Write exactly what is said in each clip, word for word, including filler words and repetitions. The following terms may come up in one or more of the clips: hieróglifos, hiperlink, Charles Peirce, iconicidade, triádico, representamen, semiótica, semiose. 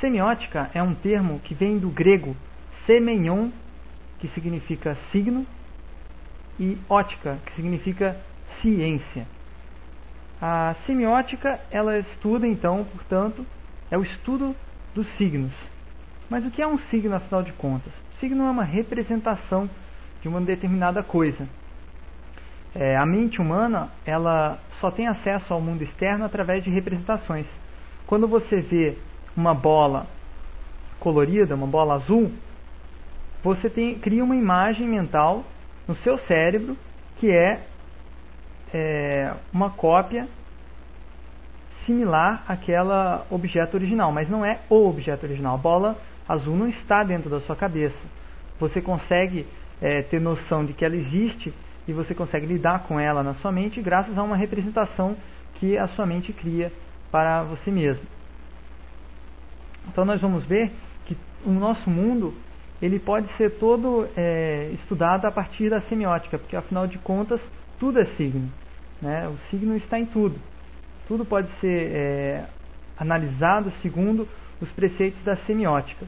Semiótica é um termo que vem do grego semeion, que significa signo, e ótica, que significa ciência. A semiótica, ela estuda, então, portanto, é o estudo dos signos. Mas o que é um signo, afinal de contas? O signo é uma representação de uma determinada coisa. É, a mente humana, ela só tem acesso ao mundo externo através de representações. Quando você vê uma bola colorida, uma bola azul, você tem, cria uma imagem mental no seu cérebro que é, é uma cópia similar àquela objeto original, mas não é o objeto original. A bola azul não está dentro da sua cabeça. Você consegue é, ter noção de que ela existe e você consegue lidar com ela na sua mente graças a uma representação que a sua mente cria para você mesmo. Então nós vamos ver que o nosso mundo ele pode ser todo é, estudado a partir da semiótica, porque afinal de contas tudo é signo, né? O signo está em tudo. Tudo pode ser é, analisado segundo os preceitos da semiótica.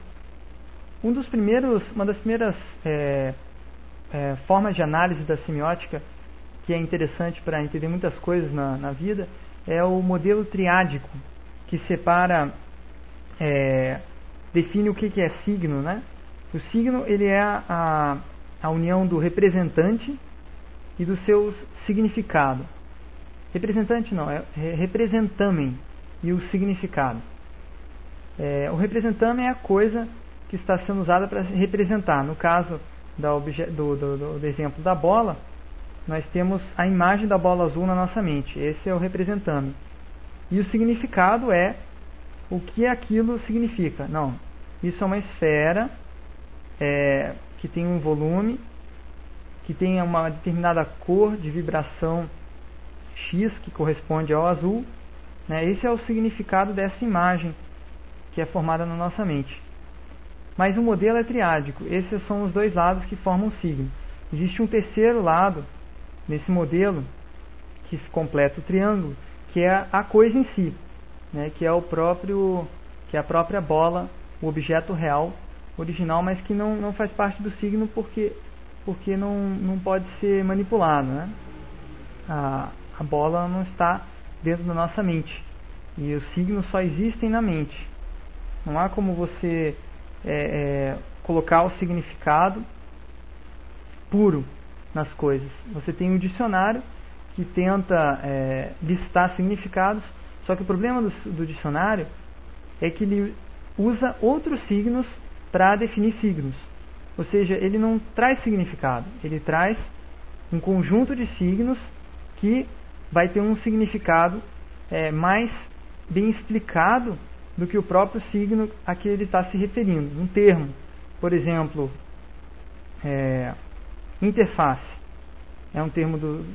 Um dos primeiros, uma das primeiras é, é, formas de análise da semiótica, que é interessante para entender muitas coisas na, na vida, é o modelo triádico, que separa, é, define o que, que é signo, né? O signo ele é a, a união do representante e do seu significado. Representante não, é representamen e o significado. É, o representamen é a coisa que está sendo usada para representar. No caso da obje, do, do, do exemplo da bola, nós temos a imagem da bola azul na nossa mente. Esse é o representamen. E o significado é o que aquilo significa. Não, isso é uma esfera é, que tem um volume, que tem uma determinada cor de vibração X, que corresponde ao azul, né? Esse é o significado dessa imagem que é formada na nossa mente. Mas o modelo é triádico. Esses são os dois lados que formam o signo. Existe um terceiro lado nesse modelo que completa o triângulo, que é a coisa em si, né? Que é o próprio, que é a própria bola, o objeto real original, mas que não, não faz parte do signo porque, porque não, não pode ser manipulado, né? A, a bola não está dentro da nossa mente. E os signos só existem na mente. Não há como você é, é, colocar o significado puro nas coisas. Você tem um dicionário que tenta é, listar significados, só que o problema do, do dicionário é que ele usa outros signos para definir signos. Ou seja, ele não traz significado, ele traz um conjunto de signos que vai ter um significado é, mais bem explicado do que o próprio signo a que ele está se referindo. Um termo, por exemplo, é, interface, é um termo do,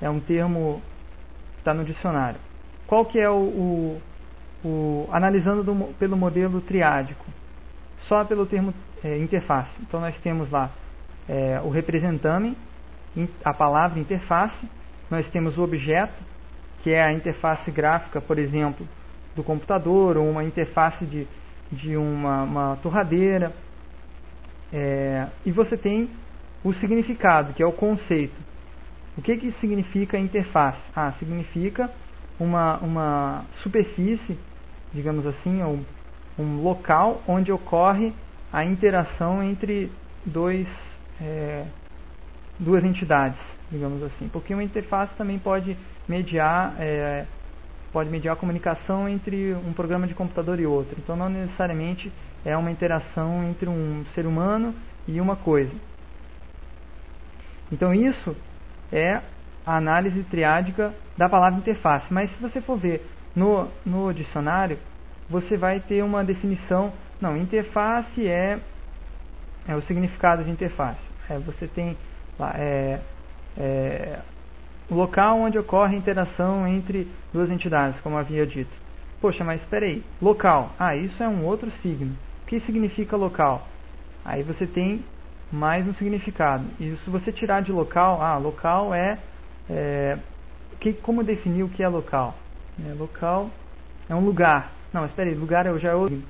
é um termo que está no dicionário. Qual que é o, o, o analisando do, pelo modelo triádico? Só pelo termo é, interface. Então nós temos lá é, o representame, a palavra interface. Nós temos o objeto, que é a interface gráfica, por exemplo, do computador, ou uma interface de, de uma, uma torradeira. É, e você tem o significado, que é o conceito. O que, que significa interface? Ah, significa uma, uma superfície, digamos assim, ou um local onde ocorre a interação entre dois, é, duas entidades, digamos assim, porque uma interface também pode mediar, é, pode mediar a comunicação entre um programa de computador e outro. Então não necessariamente é uma interação entre um ser humano e uma coisa. Então isso é a análise triádica da palavra interface. Mas se você for ver no, no dicionário, você vai ter uma definição. Não, interface é, é o significado de interface. É, você tem lá, é, É, o local onde ocorre a interação entre duas entidades, como havia dito. Poxa, mas espera aí, local, ah, isso é um outro signo. O que significa local? Aí você tem mais um significado. E se você tirar de local, ah, local é, é que, como definir o que é local? É, local é um lugar. Não, espera aí, lugar já é outro.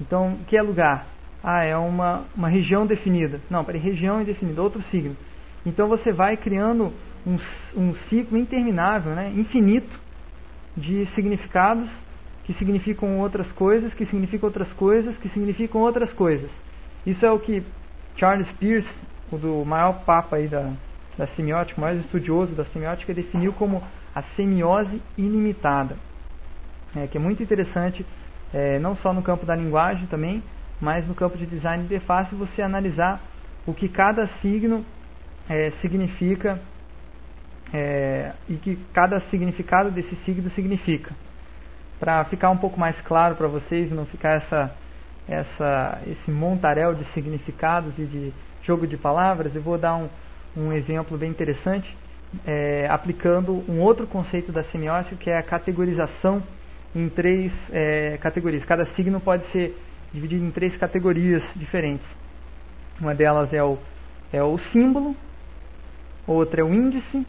Então, o que é lugar? Ah, é uma, uma região definida. Não, peraí, região indefinida, outro signo. Então você vai criando um, um ciclo interminável, né, infinito, de significados que significam outras coisas, que significam outras coisas, que significam outras coisas. Isso é o que Charles Peirce, o do maior papa aí da, da semiótica, o maior estudioso da semiótica, definiu como a semiose ilimitada. É, que é muito interessante, é, não só no campo da linguagem também, mas no campo de design de interface, você analisar o que cada signo é, significa é, e que cada significado desse signo significa. Para ficar um pouco mais claro para vocês, não ficar essa, essa, esse montaréu de significados e de jogo de palavras, eu vou dar um, um exemplo bem interessante, é, aplicando um outro conceito da semiótica, que é a categorização em três é, categorias. Cada signo pode ser dividido em três categorias diferentes. Uma delas é o, é o símbolo, outra é o índice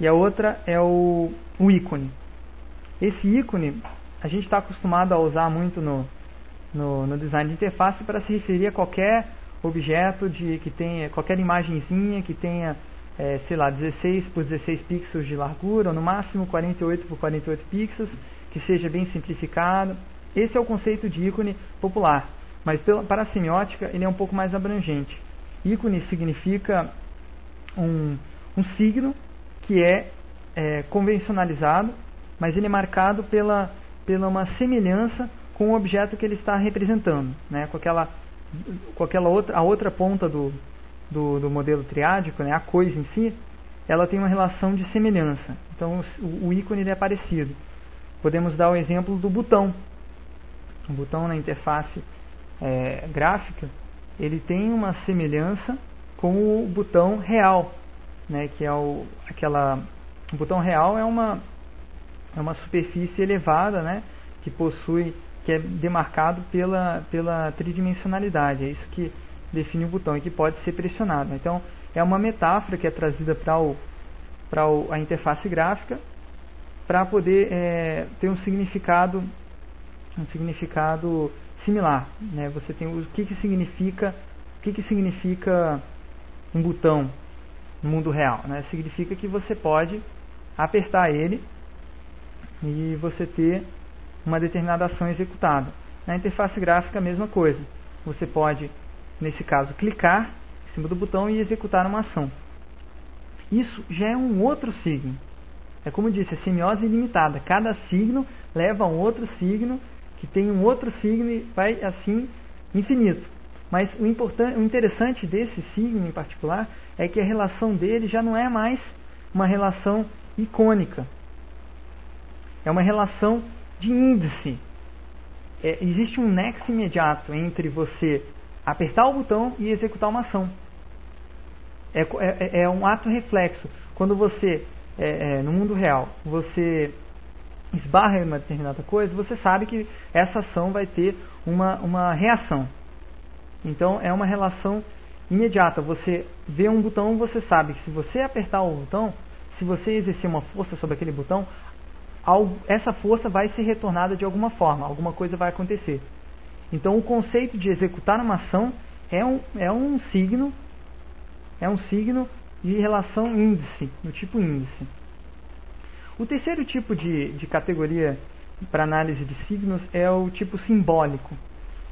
e a outra é o, o ícone. Esse ícone a gente está acostumado a usar muito no, no, no design de interface para se referir a qualquer objeto de, que tenha, qualquer imagenzinha que tenha, é, sei lá, dezesseis por dezesseis pixels de largura, ou no máximo quarenta e oito por quarenta e oito pixels, que seja bem simplificado. Esse é o conceito de ícone popular, mas pela, para a semiótica ele é um pouco mais abrangente. Ícone significa um, um signo que é, é convencionalizado, mas ele é marcado pela, pela uma semelhança com o objeto que ele está representando, né? Com aquela, com aquela outra, a outra ponta do, do, do modelo triádico, né? A coisa em si, ela tem uma relação de semelhança. Então o, o ícone ele é parecido. Podemos dar o exemplo do botão. Um botão na interface é, gráfica, ele tem uma semelhança com o botão real, né, que é o, aquela, o botão real é uma, é uma superfície elevada, né, que possui, que é demarcado pela, pela tridimensionalidade, é isso que define o botão e que pode ser pressionado. Então é uma metáfora que é trazida para o, para o, a interface gráfica para poder é, ter um significado um significado similar, né? Você tem o que, que significa o que, que significa um botão no mundo real, né? Significa que você pode apertar ele e você ter uma determinada ação executada. Na interface gráfica a mesma coisa, você pode, nesse caso, clicar em cima do botão e executar uma ação. Isso já é um outro signo. É como eu disse, é semiose ilimitada, cada signo leva a um outro signo que tem um outro signo e vai assim infinito. Mas o, importante, o interessante desse signo em particular é que a relação dele já não é mais uma relação icônica. É uma relação de índice. É, existe um nexo imediato entre você apertar o botão e executar uma ação. É, é, é um ato reflexo. Quando você, é, é, no mundo real, você esbarra em uma determinada coisa, você sabe que essa ação vai ter uma, uma reação. Então é uma relação imediata. Você vê um botão, você sabe que se você apertar o botão, se você exercer uma força sobre aquele botão, essa força vai ser retornada de alguma forma, alguma coisa vai acontecer. Então o conceito de executar uma ação é um, é um signo, é um signo de relação índice, do tipo índice. O terceiro tipo de, de categoria para análise de signos é o tipo simbólico.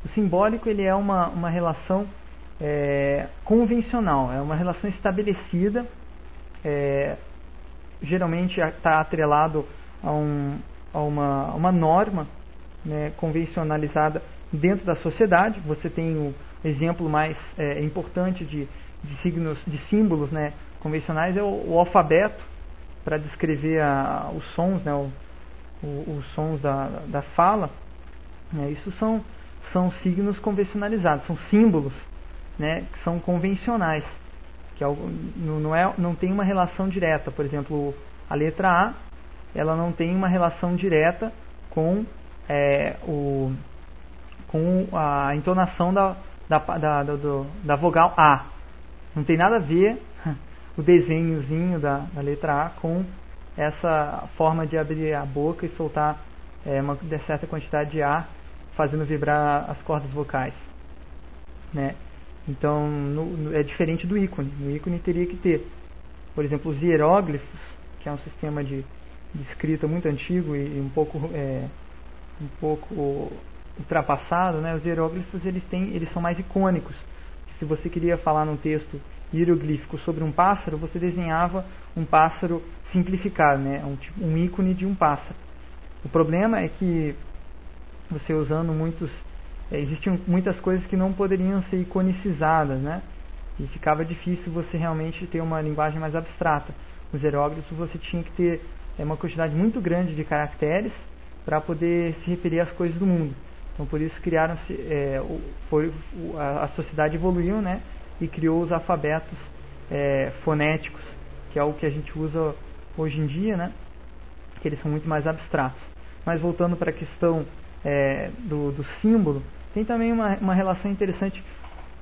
O simbólico ele é uma, uma relação é, convencional, é uma relação estabelecida, é, geralmente está atrelado a, um, a uma, uma norma, né, convencionalizada dentro da sociedade. Você tem o exemplo mais é, importante de, de, signos, de símbolos, né, convencionais, é o, o alfabeto, para descrever a, os sons, né, o, o, os sons da, da fala, né, isso são, são signos convencionalizados, são símbolos, né, que são convencionais, que não, é, não tem uma relação direta. Por exemplo, a letra A, ela não tem uma relação direta com, é, o, com a entonação da, da, da, da, do, da vogal A, não tem nada a ver o desenhozinho da, da letra A com essa forma de abrir a boca e soltar é, uma certa quantidade de ar fazendo vibrar as cordas vocais, né? Então, no, no, é diferente do ícone. No ícone teria que ter, por exemplo, os hieróglifos, que é um sistema de, de escrita muito antigo e, e um pouco, é, um pouco ultrapassado, né? Os hieróglifos eles têm, eles são mais icônicos. Se você queria falar num texto hieroglífico sobre um pássaro, você desenhava um pássaro simplificado, né? um, tipo, um ícone de um pássaro. O problema é que você usando muitos... É, existiam muitas coisas que não poderiam ser iconicizadas, né? E ficava difícil você realmente ter uma linguagem mais abstrata. Os hieróglifos você tinha que ter é, uma quantidade muito grande de caracteres para poder se referir às coisas do mundo. Então por isso criaram-se, é, foi, a sociedade evoluiu, né? E criou os alfabetos é, fonéticos, que é o que a gente usa hoje em dia, né? Que eles são muito mais abstratos. Mas voltando para a questão é, do, do símbolo, tem também uma, uma relação interessante,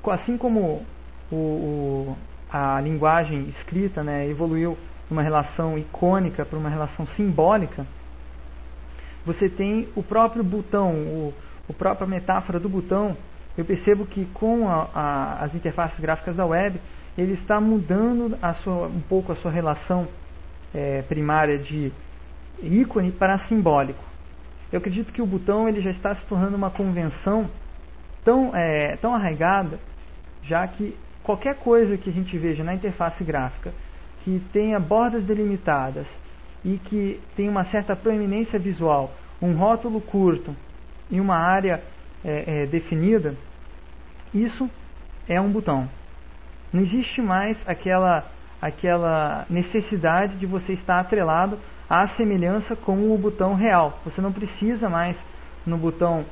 assim como o, o, a linguagem escrita, né, evoluiu de uma relação icônica para uma relação simbólica, você tem o próprio botão, o, a própria metáfora do botão. Eu percebo que com a, a, as interfaces gráficas da web, ele está mudando a sua, um pouco a sua relação é, primária de ícone para simbólico. Eu acredito que o botão ele já está se tornando uma convenção tão, é, tão arraigada, já que qualquer coisa que a gente veja na interface gráfica que tenha bordas delimitadas e que tenha uma certa proeminência visual, um rótulo curto e uma área é, é, definida, isso é um botão. Não existe mais aquela, aquela necessidade de você estar atrelado a semelhança com o botão real. Você não precisa mais, no botão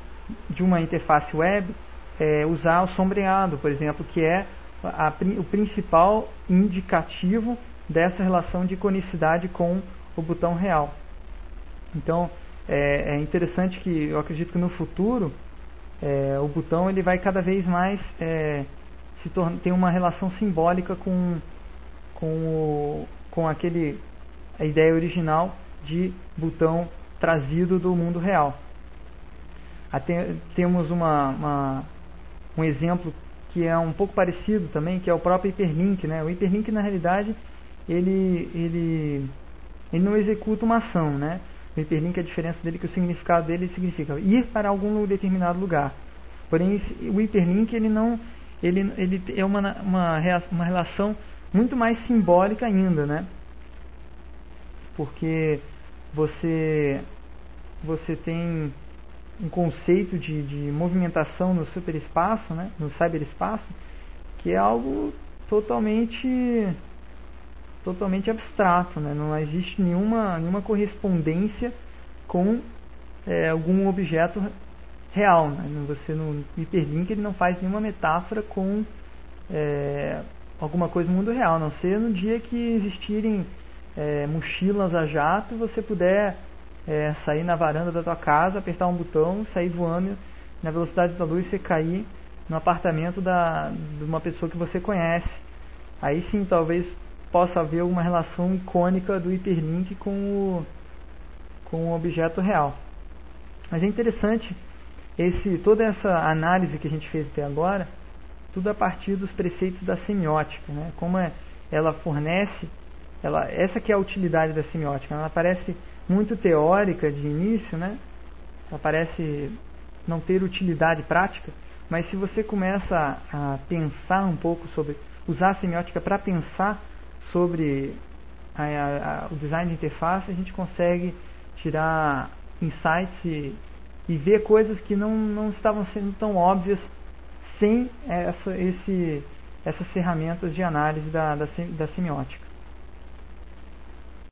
de uma interface web, é, usar o sombreado, por exemplo, que é a, a, o principal indicativo dessa relação de iconicidade com o botão real. Então, é, é interessante que, eu acredito que no futuro, é, o botão ele vai cada vez mais é, se torna, ter uma relação simbólica com, com, o, com aquele... a ideia original de botão trazido do mundo real. Até temos uma, uma, um exemplo que é um pouco parecido também, que é o próprio hiperlink, né? O hiperlink, na realidade, ele, ele, ele não executa uma ação, né? O hiperlink, a diferença dele é que o significado dele significa ir para algum determinado lugar. Porém, o hiperlink ele não, ele, ele é uma, uma, uma relação muito mais simbólica ainda, né? Porque você, você tem um conceito de, de movimentação no superespaço, né, no cyberespaço, que é algo totalmente, totalmente abstrato, né, não existe nenhuma, nenhuma correspondência com é, algum objeto real, né, você no hiperlink ele não faz nenhuma metáfora com é, alguma coisa no mundo real, a não ser no dia que existirem É, mochilas a jato, você puder é, sair na varanda da tua casa, apertar um botão, sair voando na velocidade da luz e você cair no apartamento da, de uma pessoa que você conhece. Aí sim, talvez possa haver alguma relação icônica do hiperlink com o, com o objeto real. Mas é interessante esse, toda essa análise que a gente fez até agora, tudo a partir dos preceitos da semiótica, né? Como é, ela fornece Ela, essa que é a utilidade da semiótica. Ela parece muito teórica de início, né? Ela parece não ter utilidade prática, mas se você começa a, a pensar um pouco sobre, usar a semiótica para pensar sobre a, a, a, o design de interface, a gente consegue tirar insights e, e ver coisas que não, não estavam sendo tão óbvias sem essa, esse, essas ferramentas de análise da, da, da semiótica.